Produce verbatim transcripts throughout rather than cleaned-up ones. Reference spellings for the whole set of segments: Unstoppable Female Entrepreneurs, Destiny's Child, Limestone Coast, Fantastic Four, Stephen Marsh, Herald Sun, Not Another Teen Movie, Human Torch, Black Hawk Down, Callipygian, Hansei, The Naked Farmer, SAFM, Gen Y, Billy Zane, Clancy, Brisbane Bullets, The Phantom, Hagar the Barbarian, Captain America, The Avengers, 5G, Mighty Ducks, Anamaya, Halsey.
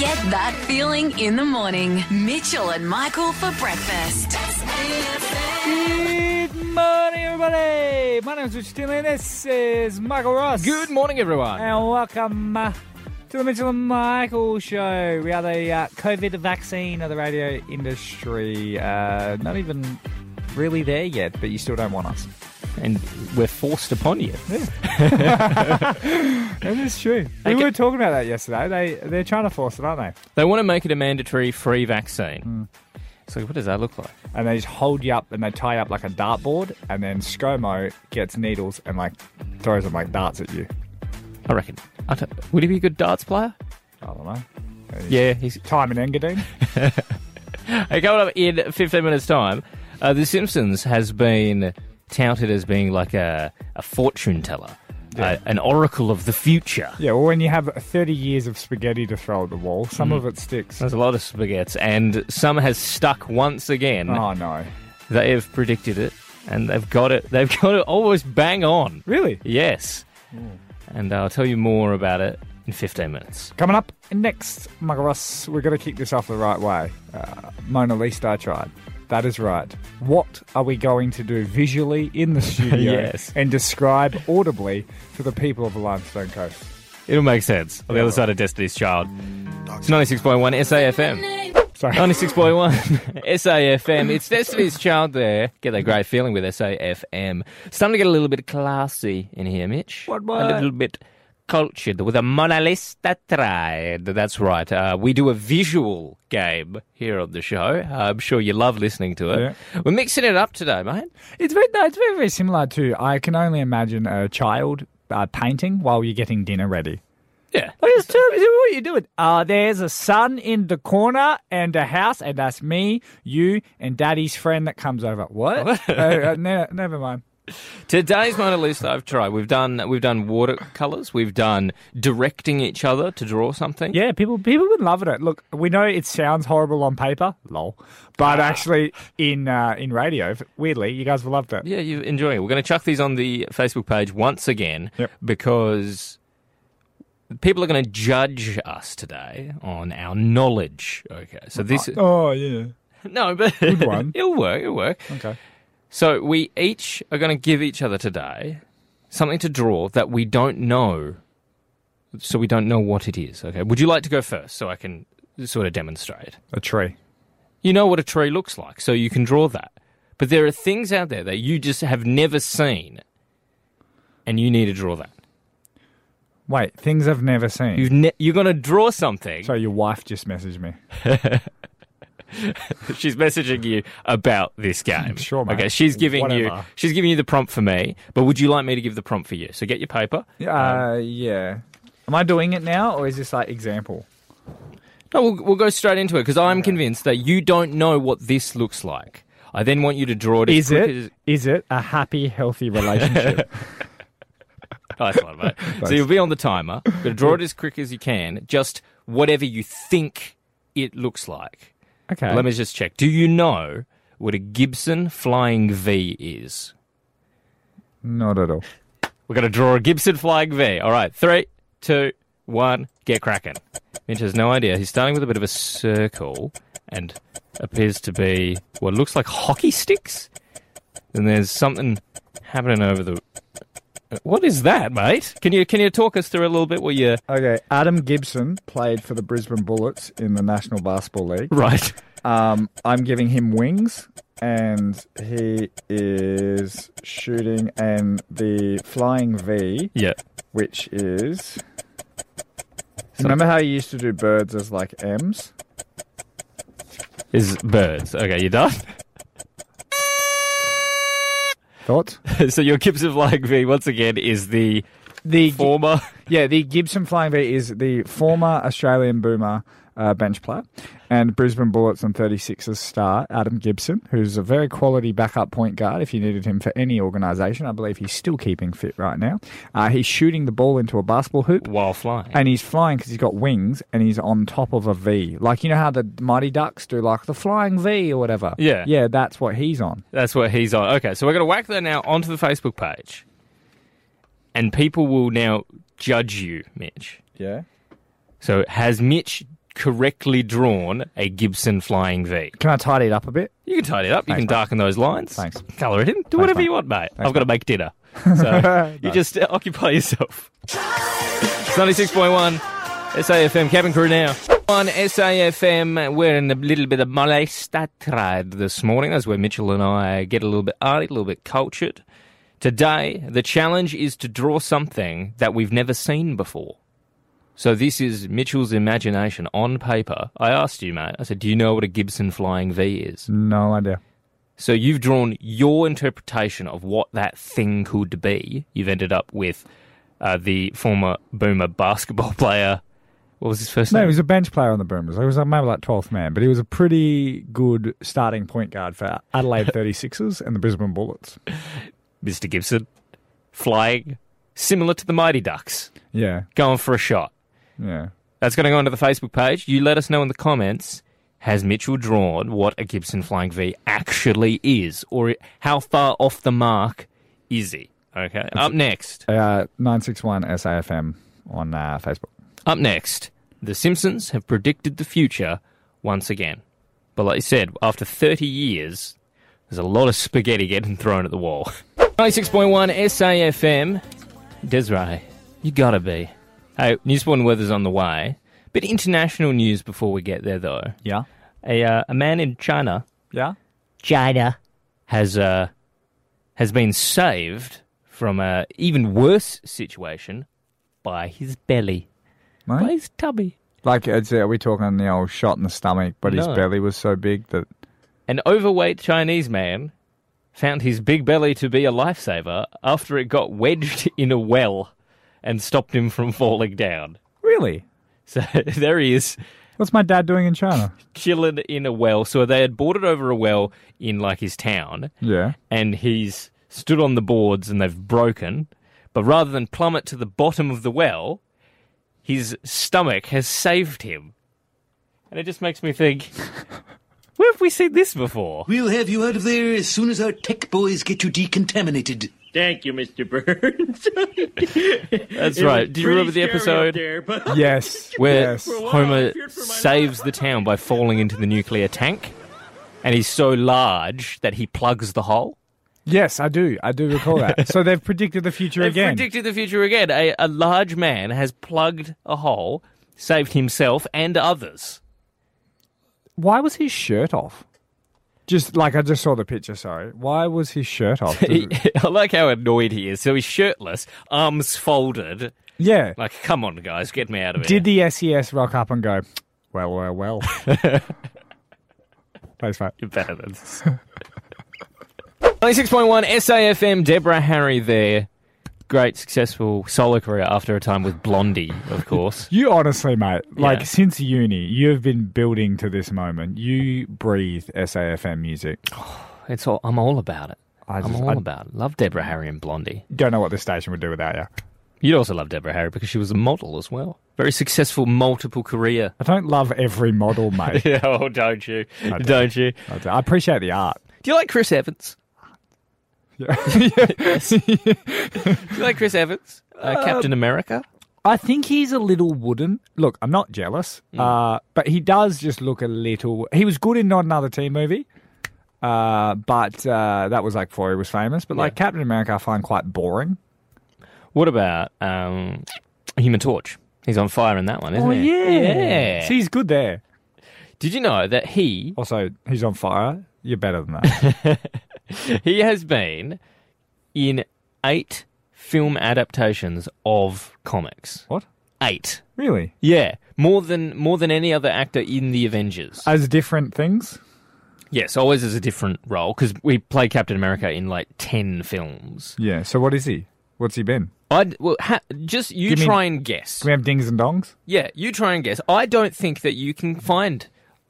Get that feeling in the morning. Mitchell and Michael for breakfast. Good morning, everybody. My name is Richard Tinley and this is Michael Ross. Good morning, everyone. And welcome uh, to the Mitchell and Michael show. We are the uh, COVID vaccine of the radio industry. Uh, not even really there yet, but you still don't want us. And we're forced upon you. Yeah. That is true. They we get, were talking about that yesterday. They, they're trying to force it, aren't they? They want to make it a mandatory free vaccine. Mm. So what does that look like? And they just hold you up and they tie you up like a dartboard, and then ScoMo gets needles and like throws them like darts at you. I reckon. I would he be a good darts player? I don't know. He's yeah. He's time in Engadine. Hey, coming up in fifteen minutes' time, uh, The Simpsons has been touted as being like a, a fortune teller, yeah. a, an oracle of the future. Yeah, well, when you have thirty years of spaghetti to throw at the wall, some mm. of it sticks. There's a lot of spaghetti, and some has stuck once again. Oh, no. They have predicted it, and they've got it. They've got it almost bang on. Really? Yes. Mm. And I'll tell you more about it in fifteen minutes. Coming up next, Michael Ross, we're going to kick this off the right way. Uh, Mona Lisa I Tried. That is right. What are we going to do visually in the studio yes. and describe audibly to the people of the Limestone Coast? It'll make sense. On the other side of Destiny's Child. It's ninety-six point one S A F M. Sorry. ninety-six point one S A F M. It's Destiny's Child there. Get that great feeling with S A F M. It's time to get a little bit classy in here, Mitch. What what? A little bit cultured with a Mona Lisa tried. That's right. Uh, we do a visual game here on the show. Uh, I'm sure you love listening to it. Yeah. We're mixing it up today, mate. It's very, no, it's very, very similar to, I can only imagine a child uh, painting while you're getting dinner ready. Yeah. Like, it's terrible. What are you doing? Uh, there's a sun in the corner and a house, and that's me, you, and Daddy's friend that comes over. What? uh, uh, ne- never mind. Today's Mona Lisa I've tried. We've done we've done watercolours. We've done directing each other to draw something. Yeah, people people would love it. Look, we know it sounds horrible on paper, lol, but ah. actually in uh, in radio, weirdly, you guys will love that. Yeah, you're enjoying it. We're going to chuck these on the Facebook page once again yep. because people are going to judge us today on our knowledge. Okay, so this. Oh yeah. No, but good one. it'll work. It'll work. Okay. So we each are going to give each other today something to draw that we don't know, so we don't know what it is. Okay, would you like to go first so I can sort of demonstrate? A tree. You know what a tree looks like, so you can draw that. But there are things out there that you just have never seen, and you need to draw that. Wait, things I've never seen? You've ne- you're going to draw something. So your wife just messaged me. She's messaging you about this game. Sure, mate. Okay, she's giving Whatever. you she's giving you the prompt for me, but would you like me to give the prompt for you? So get your paper. Uh, um, yeah. Am I doing it now, or is this like example? No, we'll, we'll go straight into it because I'm yeah. convinced that you don't know what this looks like. I then want you to draw it. Is as it? As... Is it a happy, healthy relationship? Nice one, mate. So you'll be on the timer. You're going to draw it as quick as you can. Just whatever you think it looks like. Okay. Let me just check. Do you know what a Gibson Flying V is? Not at all. We're going to draw a Gibson Flying V. All right. Three, two, one, get cracking. Mitch has no idea. He's starting with a bit of a circle and appears to be what looks like hockey sticks. And there's something happening over the... What is that, mate? Can you can you talk us through a little bit? What you okay? Adam Gibson played for the Brisbane Bullets in the National Basketball League. Right. Um, I'm giving him wings, and he is shooting, and the flying V. Yeah. Which is. Something. Remember how you used to do birds as like M's? Is birds okay? You done? So your Gibson Flying V, once again, is the, the former... Yeah, the Gibson Flying V is the former Australian boomer uh, bench player and Brisbane Bullets and thirty-sixers star, Adam Gibson, who's a very quality backup point guard if you needed him for any organisation. I believe he's still keeping fit right now. Uh, he's shooting the ball into a basketball hoop. While flying. And he's flying because he's got wings and he's on top of a V. Like, you know how the Mighty Ducks do, like, the Flying V or whatever? Yeah. Yeah, that's what he's on. That's what he's on. Okay, so we're going to whack that now onto the Facebook page. And people will now judge you, Mitch. Yeah. So has Mitch correctly drawn a Gibson Flying V. Can I tidy it up a bit? You can tidy it up. Thanks, you can mate. darken those lines. Thanks. Colour it in. Do Thanks, whatever mate. you want, mate. Thanks, I've got mate. to make dinner. So nice. You just uh, occupy yourself. It's ninety-six point one S A F M. Cabin Crew now. On S A F M, we're in a little bit of Mona Lisa I Tried this morning. That's where Mitchell and I get a little bit arty, a little bit cultured. Today, the challenge is to draw something that we've never seen before. So this is Mitchell's imagination on paper. I asked you, mate. I said, do you know what a Gibson Flying V is? No idea. So you've drawn your interpretation of what that thing could be. You've ended up with uh, the former Boomer basketball player. What was his first name? No, he was a bench player on the Boomers. He was maybe like twelfth man, but he was a pretty good starting point guard for Adelaide thirty-sixers and the Brisbane Bullets. Mister Gibson, flying, similar to the Mighty Ducks. Yeah. Going for a shot. Yeah. That's going to go onto the Facebook page. You let us know in the comments, has Mitchell drawn what a Gibson Flying V actually is? Or how far off the mark is he? Okay. It's Up next. Uh, nine six one S A F M on uh, Facebook. Up next, The Simpsons have predicted the future once again. But like you said, after thirty years, there's a lot of spaghetti getting thrown at the wall. ninety-six point one S A F M. Desiree, you gotta be. Hey, Newsborn weather's on the way. Bit of international news before we get there, though. Yeah. A uh, a man in China. Yeah. China has uh has been saved from a even worse situation by his belly, right? By his tummy. Like, it's, are we talking the old shot in the stomach? But no. His belly was so big that an overweight Chinese man found his big belly to be a lifesaver after it got wedged in a well and stopped him from falling down. Really? So there he is. What's my dad doing in China? Chilling in a well. So they had boarded over a well in, like, his town. Yeah. And he's stood on the boards and they've broken. But rather than plummet to the bottom of the well, his stomach has saved him. And it just makes me think... Where have we seen this before? We'll have you out of there as soon as our tech boys get you decontaminated. Thank you, Mister Burns. That's it, right. Do you remember the episode? There, but... Yes. Where yes. Homer saves the town by falling into the nuclear tank, and he's so large that he plugs the hole? Yes, I do. I do recall that. So they've predicted the future they've again. They've predicted the future again. A, a large man has plugged a hole, saved himself and others. Why was his shirt off? Just like I just saw the picture, sorry. Why was his shirt off? He, I like how annoyed he is. So he's shirtless, arms folded. Yeah. Like, come on, guys, get me out of here. Did the S E S rock up and go, well, well, well. Thanks, mate. You're better than this. ninety-six point one S A F M, Deborah Harry there. Great, successful solo career after a time with Blondie, of course. You honestly, mate, like yeah. since uni, you've been building to this moment. You breathe S A F M music. Oh, it's all, I'm all about it. I just, I'm all I, about it. Love Deborah Harry and Blondie. Don't know what this station would do without you. You'd also love Deborah Harry because she was a model as well. Very successful, multiple career. I don't love every model, mate. Oh, don't you? I do. Don't you? I, do. I appreciate the art. Do you like Chris Evans? Yes. Do you like Chris Evans? Uh, uh, Captain America? I think he's a little wooden. Look, I'm not jealous, mm. uh, but he does just look a little... He was good in Not Another Teen Movie, uh, but uh, that was like before he was famous. But yeah. like Captain America I find quite boring. What about um, Human Torch? He's on fire in that one, isn't oh, he? Oh, yeah. yeah. So he's good there. Did you know that he... Also, he's on fire. You're better than that. He has been in eight film adaptations of comics. What? Eight. Really? Yeah. More than more than any other actor in The Avengers. As different things? Yes, always as a different role, because we play Captain America in like ten films. Yeah, so what is he? What's he been? I'd, well, ha- just you, you try mean, and guess. Can we have dings and dongs? Yeah, you try and guess. I don't think that you can find...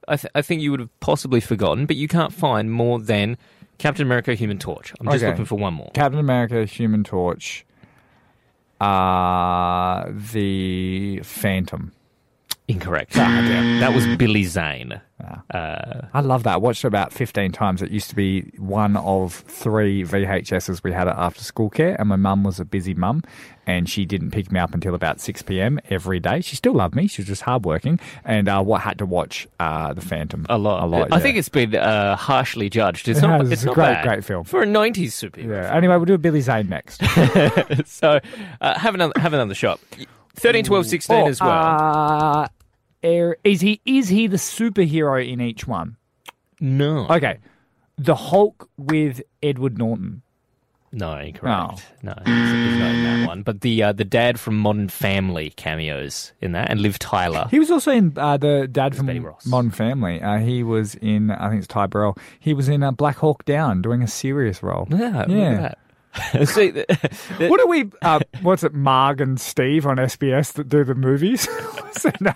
I, th- I think you would have possibly forgotten, but you can't find more than... Captain America, Human Torch. I'm just okay. looking for one more. Captain America, Human Torch, uh, The Phantom. Incorrect. Oh, damn. That was Billy Zane. Oh. Uh, I love that. I watched it about fifteen times. It used to be one of three V H Ses we had at after school care, and my mum was a busy mum, and she didn't pick me up until about six p.m. every day. She still loved me. She was just hardworking, and I uh, had to watch uh, The Phantom a lot. A lot. I yeah. think it's been uh, harshly judged. It's not. It's, it's not a great, bad. great film for a nineties superhero. Yeah. Anyway, we'll do a Billy Zane next. So uh, have another have another shot. thirteen, twelve, sixteen oh, as well. Uh, Is he is he the superhero in each one? No. Okay. The Hulk with Edward Norton. No, incorrect. Oh. No, he's not in that one. But the uh, the dad from Modern Family cameos in that, and Liv Tyler. He was also in uh, the dad from Modern Family. Uh, he was in, I think it's Ty Burrell. He was in uh, Black Hawk Down doing a serious role. Yeah, yeah. Look at that. See, the, the, what are we? Uh, what's it? Marg and Steve on S B S that do the movies. So, no.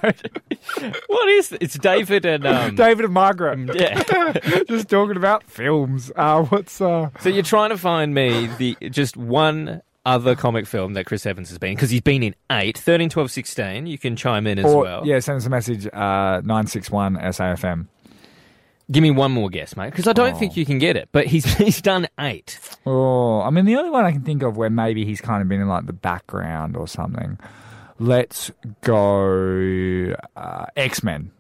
What is it? It's David and um, David and Margaret. Yeah, just talking about films. Uh, what's uh... so you're trying to find me the just one other comic film that Chris Evans has been in, because he's been in eight, thirteen, twelve, sixteen. You can chime in as or, well. Yeah, send us a message uh, nine six one S A F M. Give me one more guess, mate, because I don't oh. think you can get it. But he's he's done eight. Oh, I mean, the only one I can think of where maybe he's kind of been in, like, the background or something. Let's go uh, X-Men.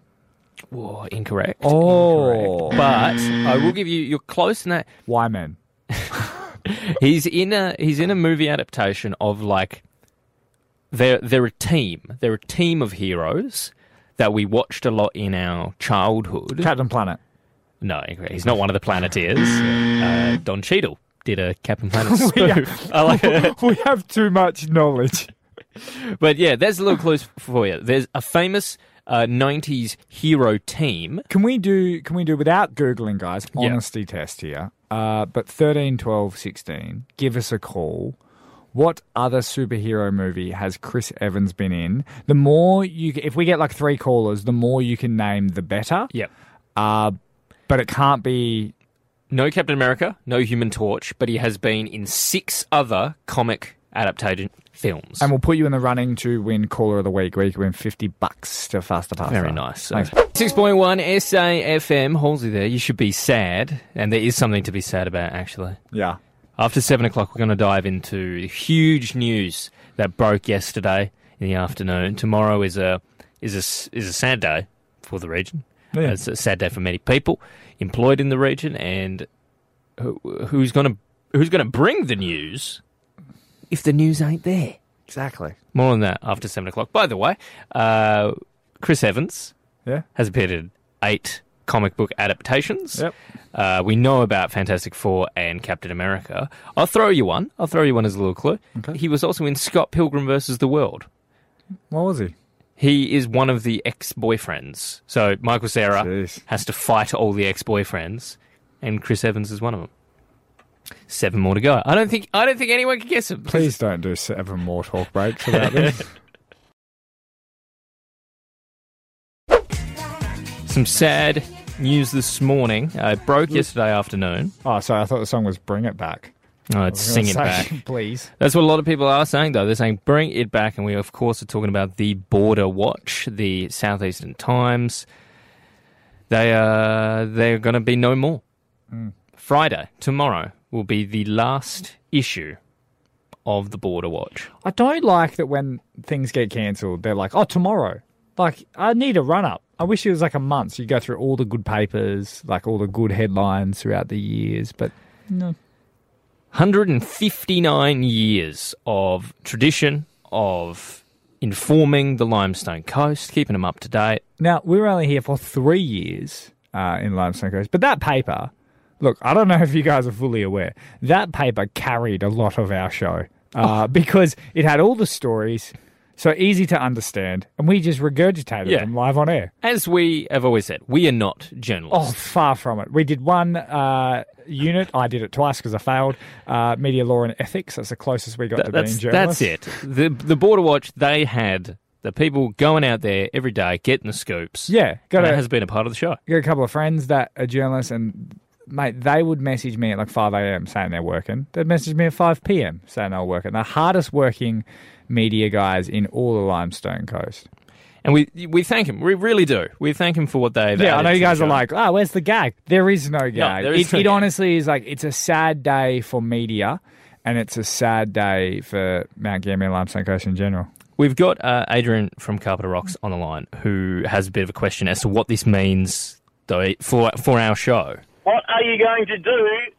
Oh, incorrect. Oh. Incorrect. But I will give you, you're close in that. Y-Men. he's, in a, he's in a movie adaptation of, like, they're, they're a team. They're a team of heroes that we watched a lot in our childhood. Captain Planet. No, he's not one of the Planeteers. Uh, Don Cheadle did a Captain Planet spoof. we, like it. we have too much knowledge. But yeah, there's a little clue for you. There's a famous uh, nineties hero team. Can we do, Can we do without Googling, guys, honesty yep. test here? Uh, but thirteen, twelve, sixteen, give us a call. What other superhero movie has Chris Evans been in? The more you, if we get like three callers, the more you can name, the better. Yep. Uh, but it can't be. No Captain America, no Human Torch, but he has been in six other comic adaptation films. And we'll put you in the running to win Caller of the Week, where you can win fifty bucks to Faster Pasta. Very nice. Thanks. six point one S A F M. Halsey there. You should be sad. And there is something to be sad about, actually. Yeah. After seven o'clock, we're going to dive into the huge news that broke yesterday in the afternoon. Tomorrow is a is a, is a sad day for the region. Yeah. It's a sad day for many people employed in the region, and who, who's going to who's going to bring the news if the news ain't there? Exactly. More on that after seven o'clock. By the way, uh, Chris Evans yeah. has appeared in eight comic book adaptations. Yep. Uh, we know about Fantastic Four and Captain America. I'll throw you one. I'll throw you one as a little clue. Okay. He was also in Scott Pilgrim versus the World. What was he? He is one of the ex-boyfriends. So Michael Cera Jeez. has to fight all the ex-boyfriends, and Chris Evans is one of them. Seven more to go. I don't think. I don't think anyone can guess it. Please don't do seven more talk breaks about this. Some sad news this morning. Uh, it broke yesterday afternoon. Oh, sorry. I thought the song was Bring It Back. No, it's Sing It Back. Please. That's what a lot of people are saying, though. They're saying Bring It Back. And we, of course, are talking about the Border Watch, the Southeastern Times. They are, they're going to be no more. Mm. Friday, tomorrow, will be the last issue of the Border Watch. I don't like that when things get cancelled, they're like, oh, tomorrow. Like, I need a run-up. I wish it was like a month. So you go through all the good papers, like all the good headlines throughout the years, but no. one hundred fifty-nine years of tradition, of informing the Limestone Coast, keeping them up to date. Now, we were only here for three years uh, in Limestone Coast, but that paper, look, I don't know if you guys are fully aware, that paper carried a lot of our show uh, oh. because it had all the stories. So easy to understand, and we just regurgitated yeah. them live on air. As we have always said, we are not journalists. Oh, far from it. We did one uh, unit. I did it twice because I failed. Uh, media law and ethics. That's the closest we got Th- to being journalists. That's it. The, the Border Watch, they had the people going out there every day, getting the scoops. Yeah. Got a, that has been a part of the show. Got a couple of friends that are journalists, and, mate, they would message me at like five a.m. saying they're working. They'd message me at five p.m. saying they're working. The hardest working media guys in all the Limestone Coast. And we we thank him. We really do. We thank him for what they... they yeah, I know you guys are like, ah, oh, where's the gag? There is no gag. No, there is it, it honestly is like, it's a sad day for media, and it's a sad day for Mount Gambier and Limestone Coast in general. We've got uh, Adrian from Carpenter Rocks on the line, who has a bit of a question as to what this means though for for our show. What are you going to do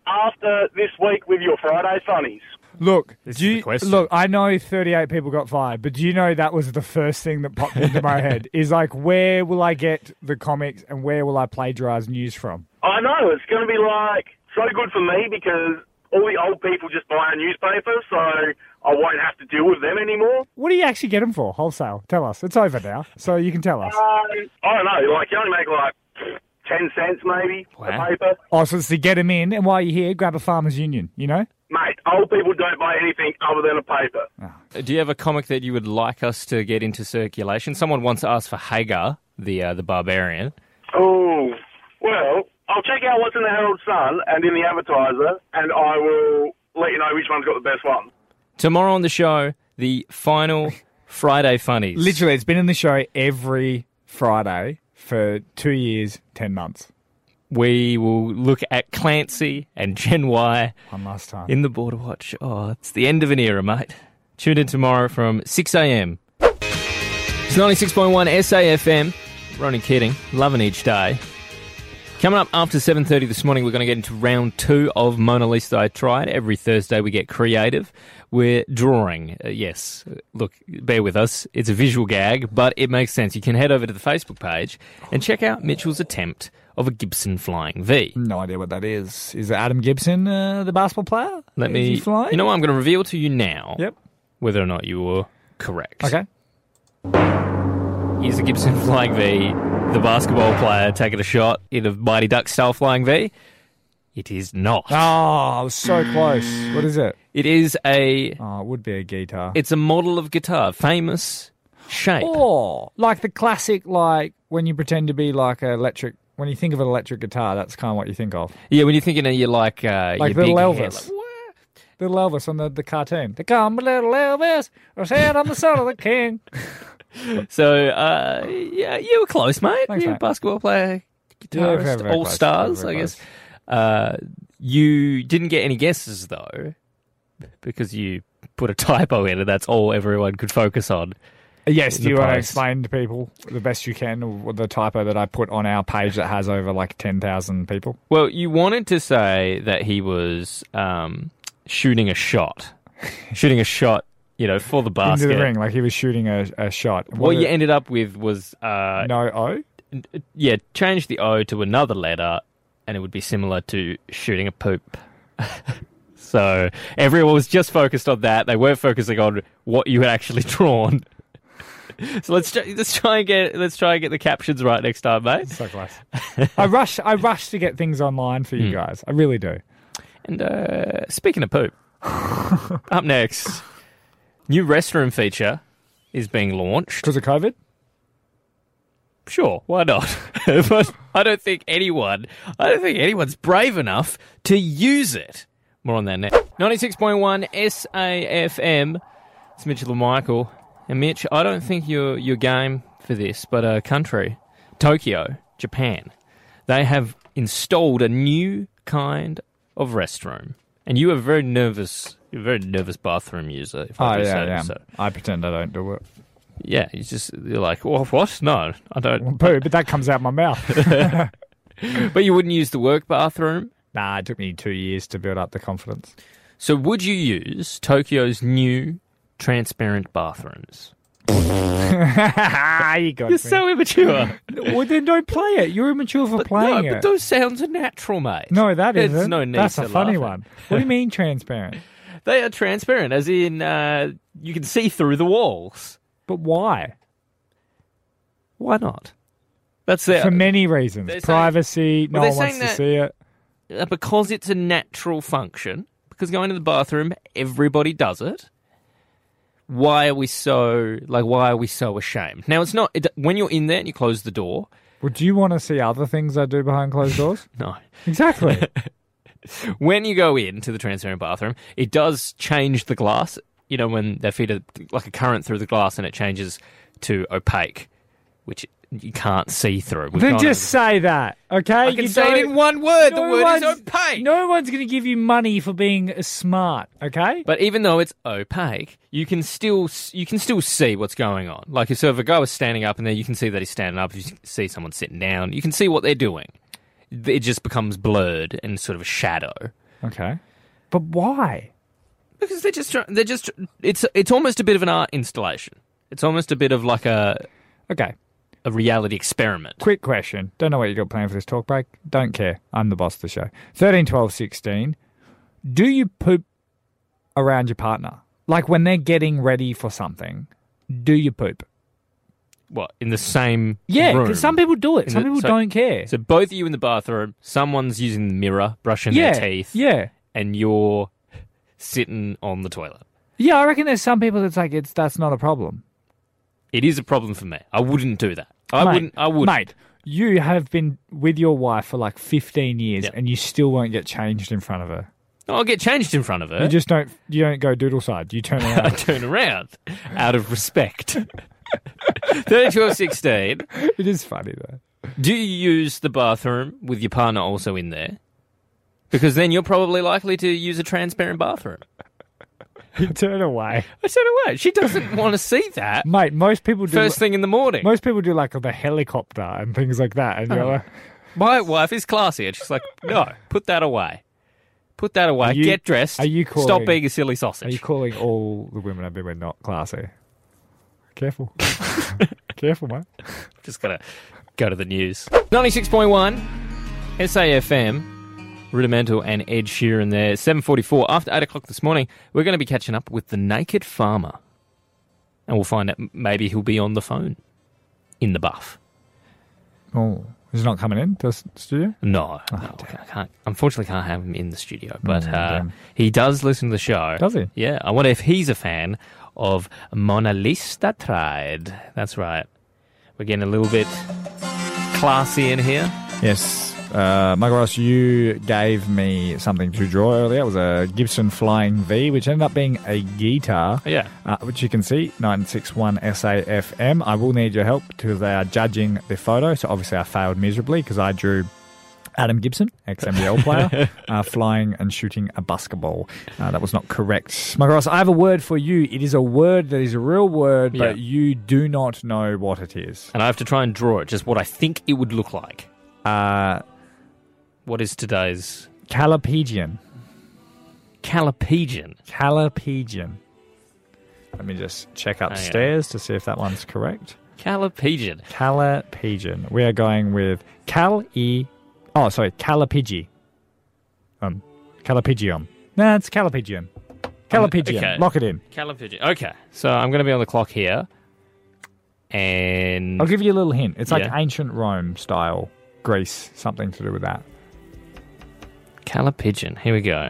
after this week with your Friday funnies? Look, do you, look, I know thirty-eight people got fired, but do you know that was the first thing that popped into my head? Is like, where will I get the comics and where will I plagiarise news from? I know, it's going to be like, so good for me because all the old people just buy a newspaper, so I won't have to deal with them anymore. What do you actually get them for, wholesale? Tell us. It's over now, so you can tell us. Um, I don't know, like, you only make like ten cents maybe, wow. a paper. Oh, so it's to get them in, and while you're here, grab a farmer's union, you know? Mate, old people don't buy anything other than a paper. Oh. Do you have a comic that you would like us to get into circulation? Someone once asked for Hagar, the uh, the barbarian. Oh, well, I'll check out what's in the Herald Sun and in the Advertiser, and I will let you know which one's got the best one. Tomorrow on the show, the final Friday funnies. Literally, it's been in the show every Friday for two years, ten months. We will look at Clancy and Gen Y one last time in the Border Watch. Oh, it's the end of an era, mate. Tune in tomorrow from six a.m. It's ninety-six point one S A F M. Ronnie Keating, loving each day. Coming up after seven thirty this morning, we're going to get into round two of Mona Lisa I Tried. Every Thursday we get creative. We're drawing. Uh, yes, look, bear with us. It's a visual gag, but it makes sense. You can head over to the Facebook page and check out Mitchell's attempt of a Gibson Flying V. No idea what that is. Is it Adam Gibson, uh, the basketball player? Let me... Is he flying? You know what? I'm going to reveal to you now yep. whether or not you were correct. Okay. Here's the Gibson Flying V. The basketball player taking a shot in a Mighty Ducks style flying V. It is not. Oh, I was so close. What is it? It is a... Oh, it would be a guitar. It's a model of guitar. Famous shape. Oh, like the classic, like, when you pretend to be like an electric... When you think of an electric guitar, that's kind of what you think of. Yeah, when you think of it, you're like... Uh, like your the big Elvis. Hair, like, little Elvis on the, the cartoon. They call me Little Elvis. I said I'm the son of the king. So, uh, yeah, you were close, mate. Thanks, you mate. Basketball player, guitarist, very, very all close. Stars, very, very I close. Guess. Uh, you didn't get any guesses, though, because you put a typo in, and that's all everyone could focus on. Yes, do you want to explain to people the best you can the typo that I put on our page that has over, like, ten thousand people? Well, you wanted to say that he was um, shooting a shot. Shooting a shot. You know, for the basket. Into the ring, like he was shooting a, a shot. What, what you it, ended up with was... Uh, no O? Yeah, change the O to another letter, and it would be similar to shooting a poop. So everyone was just focused on that. They weren't focusing on what you had actually drawn. So let's try, let's try and get let's try and get the captions right next time, mate. So close. I rush I rush to get things online for you mm. guys. I really do. And uh, speaking of poop, up next... New restroom feature is being launched. Because of COVID? Sure, why not? But I don't think anyone, I don't think anyone's brave enough to use it. More on that next. ninety-six point one S A F M. It's Mitchell and Michael. And Mitch, I don't think you're, you're game for this, but a country, Tokyo, Japan, they have installed a new kind of restroom. And you are very nervous... You're a very nervous bathroom user. If oh, I yeah, say, yeah. So. I pretend I don't do it. Yeah, you just, you're like, well, what? No, I don't. Well, poo, but that comes out my mouth. But you wouldn't use the work bathroom? Nah, it took me two years to build up the confidence. So would you use Tokyo's new transparent bathrooms? you got you're me. So immature. Well, then don't play it. You're immature for but playing no, it. But those sounds are natural, mate. No, that isn't. There's no need That's to a funny one. At. What do you mean transparent? They are transparent, as in uh, you can see through the walls. But why? Why not? That's their, for many reasons. Privacy, saying, no well, one wants that, to see it. Because it's a natural function, because going to the bathroom, everybody does it. Why are we so, like, why are we so ashamed? Now, it's not, it, when you're in there and you close the door. Well, do you want to see other things I do behind closed doors? No. Exactly. When you go into the transparent bathroom, it does change the glass. You know, when they feed a, like a current through the glass and it changes to opaque. which you can't see through. We've then just over... say that, okay? I can you say it in one word. No the word is opaque. No one's going to give you money for being smart, okay? But even though it's opaque, you can still you can still see what's going on. Like, if, so if a guy was standing up and then you can see that he's standing up, if you see someone sitting down, you can see what they're doing. It just becomes blurred and sort of a shadow. Okay. But why? Because they're just they're just it's it's almost a bit of an art installation. It's almost a bit of like a okay a reality experiment. Quick question. Don't know what you got planned for this talk break. Don't care. I'm the boss of the show. thirteen, twelve, sixteen. Do you poop around your partner? Like when they're getting ready for something, do you poop? What, in the same yeah, room? Yeah, because some people do it. In some the, people so, don't care. So both of you in the bathroom, someone's using the mirror, brushing yeah, their teeth. Yeah. And you're sitting on the toilet. Yeah, I reckon there's some people that's like, it's that's not a problem. It is a problem for me. I wouldn't do that. I mate, wouldn't. I wouldn't. Mate, you have been with your wife for like fifteen years, yep. and you still won't get changed in front of her. No, I'll get changed in front of her. You just don't. You don't go doodle side. You turn around. I turn around out of respect. thirty-two or sixteen. It is funny though. Do you use the bathroom with your partner also in there? Because then you're probably likely to use a transparent bathroom. You turn away. I turn away. She doesn't want to see that. Mate, most people do. First thing in the morning. Most people do like the helicopter and things like that. And oh. you're like, my wife is classy. And she's like, no, put that away. Put that away. You, Get dressed. Are you calling, Stop being a silly sausage. Are you calling all the women I've been with not classy? Careful. Careful, mate. Just got to go to the news. ninety-six point one, S A F M. Rudimental and Ed Sheeran there. seven forty-four. After eight o'clock this morning, we're going to be catching up with The Naked Farmer. And we'll find out maybe he'll be on the phone in the buff. Oh, he's not coming in to the studio? No. Oh, no I can't, unfortunately, can't have him in the studio. But mm, uh, he does listen to the show. Does he? Yeah. I wonder if he's a fan of Mona Lisa I Tried. That's right. We're getting a little bit classy in here. Yes. Uh, Michael Ross, you gave me something to draw earlier. It was a Gibson Flying V, which ended up being a guitar. Yeah. Uh, which you can see, nine six one S A F M. I will need your help because they are judging the photo. So obviously I failed miserably because I drew Adam Gibson, ex-N B L player, uh, flying and shooting a basketball. Uh, that was not correct. Michael Ross, I have a word for you. It is a word that is a real word, but yeah. you do not know what it is. And I have to try and draw it, just what I think it would look like. Uh... What is today's... Callipygian. Callipygian? Callipygian. Let me just check upstairs to see if that one's correct. Callipygian. Callipygian. We are going with Cal-E... Oh, sorry, Callipygian. Um, Callipygian. No, it's Callipygian. Callipygian. Okay. Lock it in. Callipygian. Okay, so I'm going to be on the clock here. And... I'll give you a little hint. It's like yeah. ancient Rome style. Greece, something to do with that. Callipygian. Here we go.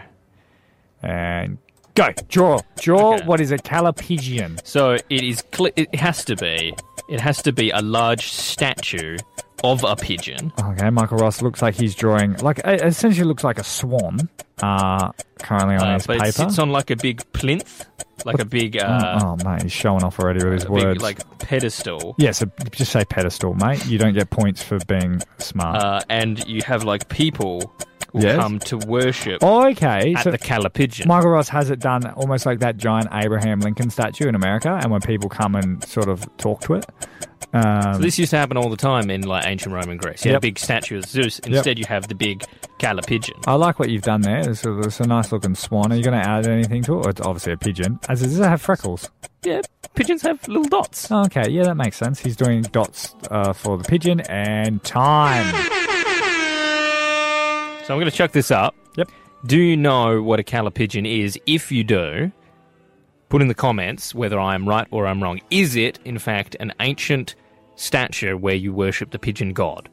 And go. Draw. Draw. Okay. What is a Callipygian? So it is. Cl- it has to be. It has to be a large statue of a pigeon. Okay. Michael Ross looks like he's drawing. Like it essentially looks like a swan. Uh, currently on uh, his but paper. It sits on like a big plinth, like what? a big. Uh, oh, oh mate, he's showing off already with his a words. Big, like pedestal. Yeah. So just say pedestal, mate. You don't get points for being smart. Uh, and you have like people. Will yes. come to worship oh, okay. at so the Callipygian. Michael Ross has it done almost like that giant Abraham Lincoln statue in America, and when people come and sort of talk to it. Um, so this used to happen all the time in like ancient Rome and Greece. You yep. had a big statue of Zeus. Instead, yep. you have the big Callipygian. I like what you've done there. It's a, it's a nice-looking swan. Are you going to add anything to it? Or it's obviously a pigeon. As does it have freckles? Yeah, pigeons have little dots. Oh, okay, yeah, that makes sense. He's doing dots uh, for the pigeon and time. So I'm going to chuck this up. Yep. Do you know what a Callipygian is? If you do, put in the comments whether I'm right or I'm wrong. Is it, in fact, an ancient statue where you worship the pigeon god?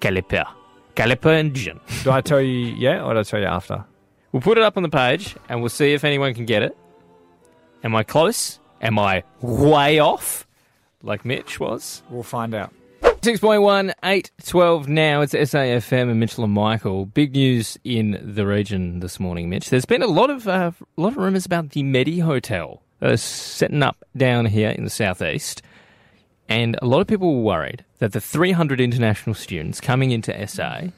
Callipygian. Callipygian. Do I tell you yeah or do I tell you after? We'll put it up on the page and we'll see if anyone can get it. Am I close? Am I way off? Like Mitch was? We'll find out. six point one, eight twelve now. It's S A F M and Mitchell and Michael. Big news in the region this morning, Mitch. There's been a lot of uh, a lot of rumours about the Medi Hotel uh, setting up down here in the southeast. And a lot of people were worried that the three hundred international students coming into S A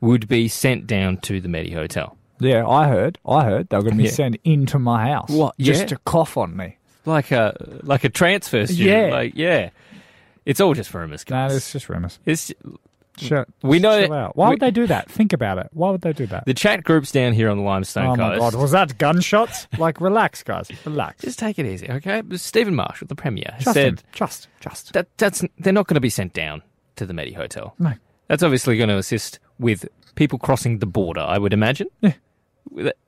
would be sent down to the Medi Hotel. Yeah, I heard. I heard they were going to be yeah. sent into my house what? just yeah. to cough on me. Like a like a transfer student. Yeah. Like, yeah. It's all just rumours, guys. No, it's just rumours. It's Sure. We know chill out. Why we, would they do that? Think about it. Why would they do that? The chat group's down here on the Limestone Coast. Oh, my God. Was that gunshots? Like, relax, guys. Relax. Just take it easy, okay? Stephen Marsh, the Premier, trust said... Him. Trust Trust. That, that's, they're not going to be sent down to the Medi Hotel. No. That's obviously going to assist with people crossing the border, I would imagine. Yeah.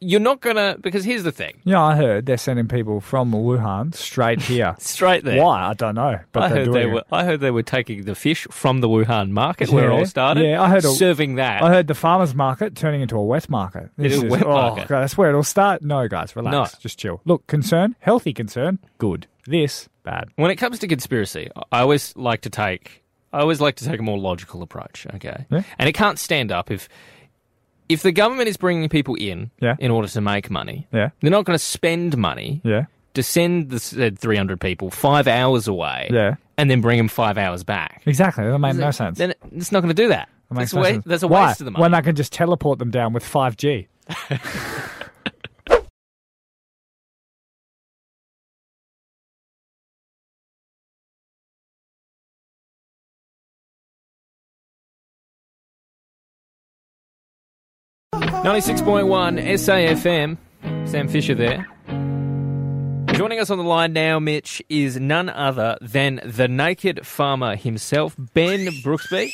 You're not going to... Because here's the thing. Yeah, I heard they're sending people from Wuhan straight here. Straight there. Why? I don't know. But I heard, doing they were, I heard they were taking the fish from the Wuhan market yeah, where it all started, yeah, I heard serving a, that. I heard the farmer's market turning into a wet market. This it is a wet oh, market. God, that's where it all started. No, guys, relax. No. Just chill. Look, concern, healthy concern, good. This, bad. When it comes to conspiracy, I always like to take... I always like to take a more logical approach, okay? Yeah. And it can't stand up if... If the government is bringing people in yeah. in order to make money, yeah. they're not going to spend money yeah. to send the said three hundred people five hours away yeah. and then bring them five hours back. Exactly. That made no sense. Then it's not going to do that. that makes no sense. That's a waste of the money. When I can just teleport them down with five G. ninety-six point one S A F M, Sam Fisher there. Joining us on the line now, Mitch, is none other than the Naked Farmer himself, Ben Brooksby.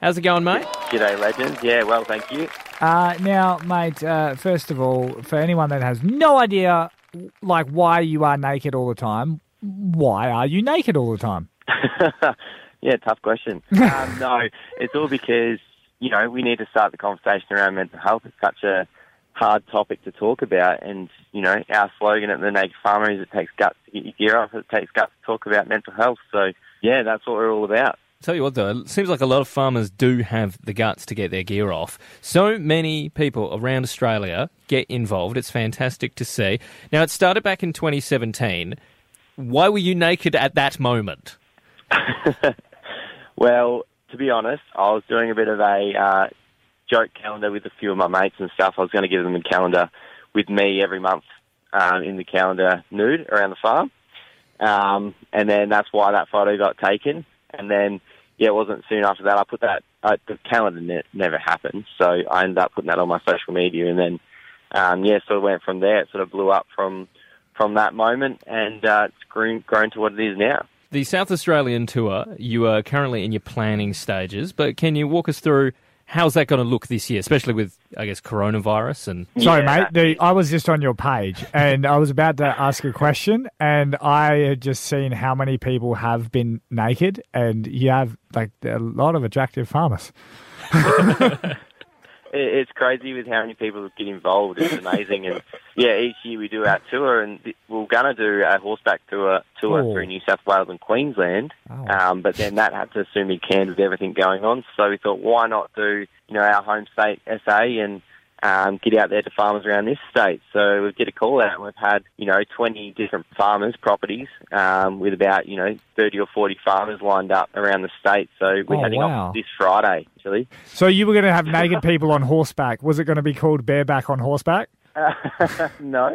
How's it going, mate? G'day, legends. Yeah, well, thank you. Uh, now, mate, uh, first of all, for anyone that has no idea, like, why you are naked all the time, why are you naked all the time? Yeah, tough question. um, no, it's all because... You know, we need to start the conversation around mental health. It's such a hard topic to talk about. And, you know, our slogan at The Naked Farmer is it takes guts to get your gear off. It takes guts to talk about mental health. So, yeah, that's what we're all about. Tell you what, though, it seems like a lot of farmers do have the guts to get their gear off. So many people around Australia get involved. It's fantastic to see. Now, it started back in twenty seventeen. Why were you naked at that moment? Well... To be honest, I was doing a bit of a uh, joke calendar with a few of my mates and stuff. I was going to give them a calendar with me every month um, in the calendar nude around the farm. Um, and then that's why that photo got taken. And then, yeah, it wasn't soon after that. I put that, uh, the calendar ne- never happened. So I ended up putting that on my social media. And then, um, yeah, sort of went from there. It sort of blew up from, from that moment. And uh, it's grown, grown to what it is now. The South Australian tour, you are currently in your planning stages, but can you walk us through how's that going to look this year, especially with, I guess, coronavirus? And yeah. Sorry, mate, the, I was just on your page and I was about to ask a question and I had just seen how many people have been naked and you have like a lot of attractive farmers. It's crazy with how many people get involved. It's amazing. And, yeah, each year we do our tour, and we're going to do a horseback tour tour oh. through New South Wales and Queensland. Oh. Um, but then that had to soon be canned with everything going on. So we thought, why not do, you know, our home state, S A, and um, get out there to farmers around this state. So we did a call out, and we've had, you know, twenty different farmers' properties um, with about, you know, thirty or forty farmers lined up around the state. So we're oh, heading wow. off this Friday. So you were going to have naked people on horseback. Was it going to be called Bareback on Horseback? Uh, no,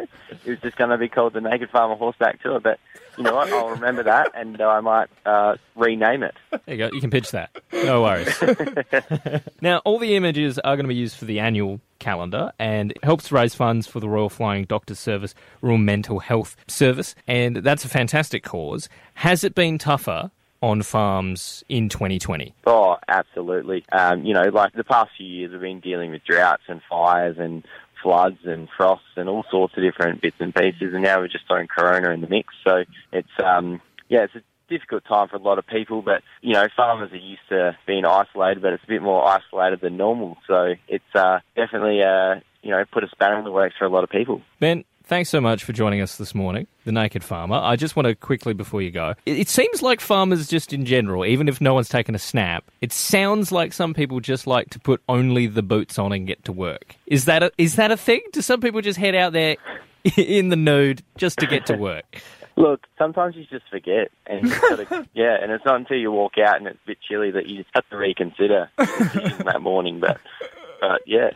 it was just going to be called the Naked Farmer Horseback Tour. But you know what? I'll remember that, and uh, I might uh, rename it. There you go. You can pitch that. No worries. Now, all the images are going to be used for the annual calendar, and it helps raise funds for the Royal Flying Doctors Service, Royal Mental Health Service, and that's a fantastic cause. Has it been tougher on farms in twenty twenty? Oh, absolutely. Um, you know, like the past few years we've been dealing with droughts and fires and floods and frosts and all sorts of different bits and pieces, and now we're just throwing corona in the mix. So it's, um, yeah, it's a difficult time for a lot of people, but, you know, farmers are used to being isolated, but it's a bit more isolated than normal. So it's uh, definitely, uh, you know, put a spanner in the works for a lot of people. Ben, thanks so much for joining us this morning, The Naked Farmer. I just want to quickly, before you go, it seems like farmers just in general, even if no one's taken a snap, it sounds like some people just like to put only the boots on and get to work. Is that a, is that a thing? Do some people just head out there in the nude just to get to work? Look, sometimes you just forget, and you've got to, yeah, and it's not until you walk out and it's a bit chilly that you just have to reconsider that morning. But, but yeah.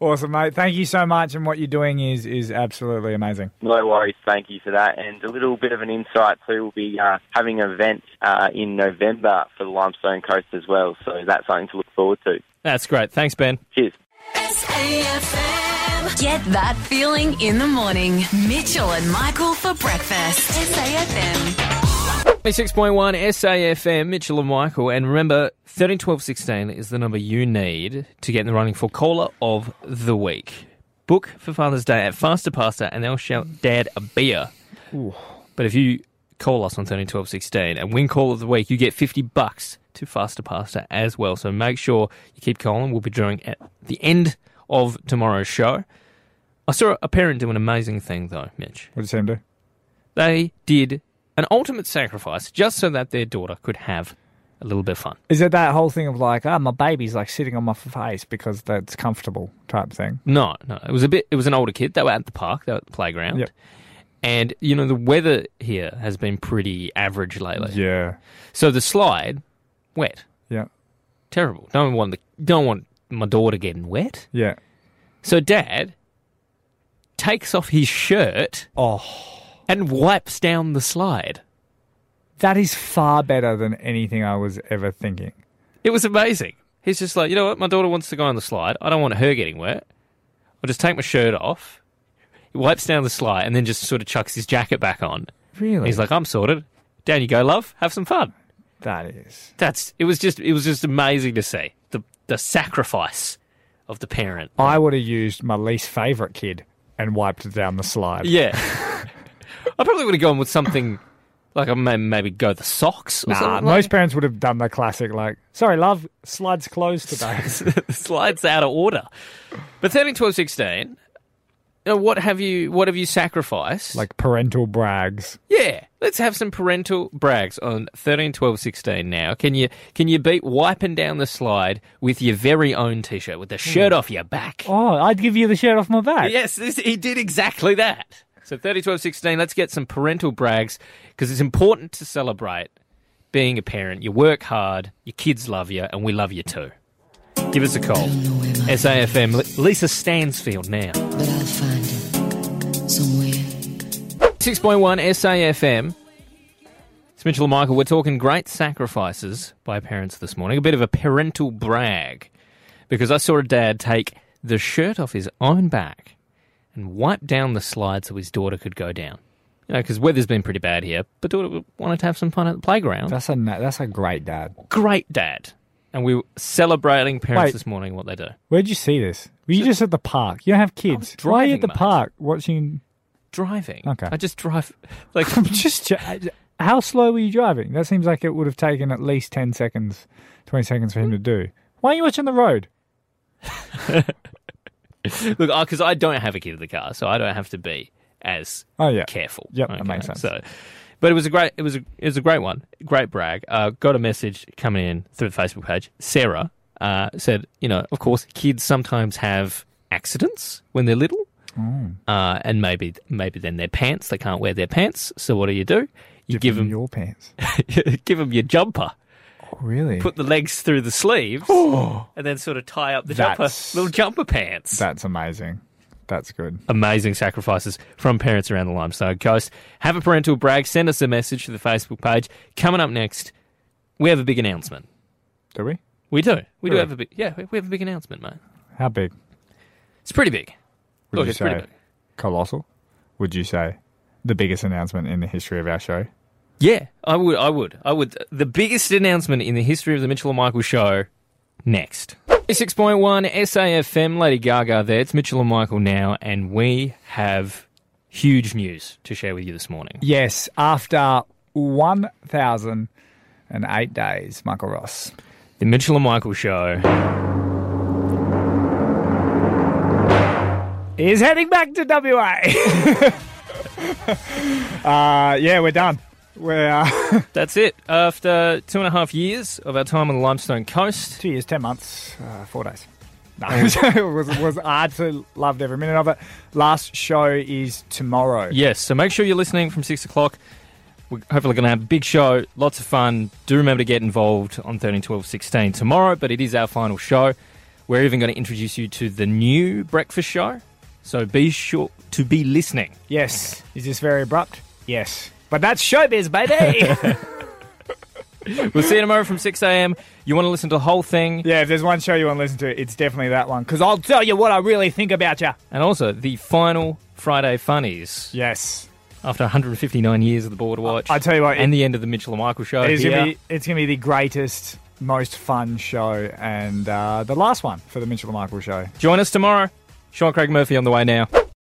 Awesome, mate. Thank you so much, and what you're doing is is absolutely amazing. No worries. Thank you for that, and a little bit of an insight too. We'll be uh, having an event uh, in November for the Limestone Coast as well, so that's something to look forward to. That's great. Thanks, Ben. Cheers. S A F M. Get that feeling in the morning. Mitchell and Michael for breakfast. S A F M. twenty-six point one S A F M, Mitchell and Michael. And remember, thirteen twelve sixteen is the number you need to get in the running for Caller of the Week. Book for Father's Day at Faster Pasta and they'll shout Dad a beer. Ooh. But if you call us on thirteen twelve sixteen and win Caller of the Week, you get fifty bucks to Faster Pasta as well. So make sure you keep calling. We'll be drawing at the end of tomorrow's show. I saw a parent do an amazing thing, though, Mitch. What did Sam do? They did an ultimate sacrifice just so that their daughter could have a little bit of fun. Is it that whole thing of like, ah, oh, my baby's like sitting on my face because that's comfortable type thing? No, no. It was a bit. It was an older kid. They were at the park. They were at the playground. Yep. And, you know, the weather here has been pretty average lately. Yeah. So the slide... wet. Yeah. Terrible. Don't want the don't want my daughter getting wet. Yeah. So Dad takes off his shirt oh. and wipes down the slide. That is far better than anything I was ever thinking. It was amazing. He's just like, you know what, my daughter wants to go on the slide. I don't want her getting wet. I'll just take my shirt off. He wipes down the slide and then just sort of chucks his jacket back on. Really? And he's like, I'm sorted. Down you go, love. Have some fun. That is. That's. It was just. It was just amazing to see the the sacrifice of the parent. I would have used my least favourite kid and wiped it down the slide. Yeah, I probably would have gone with something like I maybe maybe go the socks. Or nah, something like. Most parents would have done the classic like, "Sorry, love, slide's closed today." Slide's out of order. But thirteen, twelve, sixteen. You know, what have you? What have you sacrificed? Like parental brags. Yeah. Let's have some parental brags on thirteen, twelve, sixteen now. Can you can you beat wiping down the slide with your very own T-shirt, with the shirt mm. off your back? Oh, I'd give you the shirt off my back. Yes, this, he did exactly that. So thirteen, twelve, sixteen, let's get some parental brags because it's important to celebrate being a parent. You work hard, your kids love you, and we love you too. Give us a call. S A F M, Lisa Stansfield now. But I'll find it somewhere. six point one S A F M. It's Mitchell and Michael. We're talking great sacrifices by parents this morning. A bit of a parental brag because I saw a dad take the shirt off his own back and wipe down the slide so his daughter could go down. You know, because weather's been pretty bad here, but daughter wanted to have some fun at the playground. That's a that's a great dad. Great dad. And we were celebrating parents Wait, this morning, what they do. Where'd you see this? Were you so, just at the park? You don't have kids. Driving, Why are you at the mate? park watching... Driving. Okay. I just drive. Like, I'm just. How slow were you driving? That seems like it would have taken at least ten seconds, twenty seconds for him to do. Why are you watching the road? Look, because I don't have a kid in the car, so I don't have to be as oh, yeah. careful. Yep, okay? That makes sense. So, but it was a great. It was a. It was a great one. Great brag. Uh, got a message coming in through the Facebook page. Sarah uh, said, you know, of course, kids sometimes have accidents when they're little. Mm. Uh, and maybe maybe then their pants, they can't wear their pants. So what do you do? You give, give them, them your pants. Give them your jumper. Oh, really? Put the legs through the sleeves oh. and then sort of tie up the that's, jumper, little jumper pants. That's amazing. That's good. Amazing sacrifices from parents around the Limestone Coast. Have a parental brag. Send us a message to the Facebook page. Coming up next, we have a big announcement. Do we? We do. We do, do have we? a big, yeah, we have a big announcement, mate. How big? It's pretty big. Would Look, you it's say pretty big. Colossal? Would you say the biggest announcement in the history of our show? Yeah, I would. I would. I would. The biggest announcement in the history of the Mitchell and Michael show next. six point one S A F M, Lady Gaga there. It's Mitchell and Michael now, and we have huge news to share with you this morning. Yes, after one thousand eight days, Michael Ross. The Mitchell and Michael show is heading back to W A. uh, yeah, we're done. We're, uh... That's it. After two and a half years of our time on the Limestone Coast. Two years, ten months, uh, four days. No, it was, it was hard to loved every minute of it. Last show is tomorrow. Yes, so make sure you're listening from six o'clock. We're hopefully going to have a big show, lots of fun. Do remember to get involved on thirteen, twelve, sixteen tomorrow, but it is our final show. We're even going to introduce you to the new breakfast show, so be sure to be listening. Yes. Is this very abrupt? Yes. But that's showbiz, baby! We'll see you tomorrow from six a.m. You want to listen to the whole thing? Yeah, if there's one show you want to listen to, it's definitely that one. Because I'll tell you what I really think about you. And also, the final Friday Funnies. Yes. After one hundred fifty-nine years of the Border Watch. I, I tell you what. And it, the end of the Mitchell and Michael show. It's going to be the greatest, most fun show. And uh, the last one for the Mitchell and Michael show. Join us tomorrow. Sean Craig Murphy on the way now.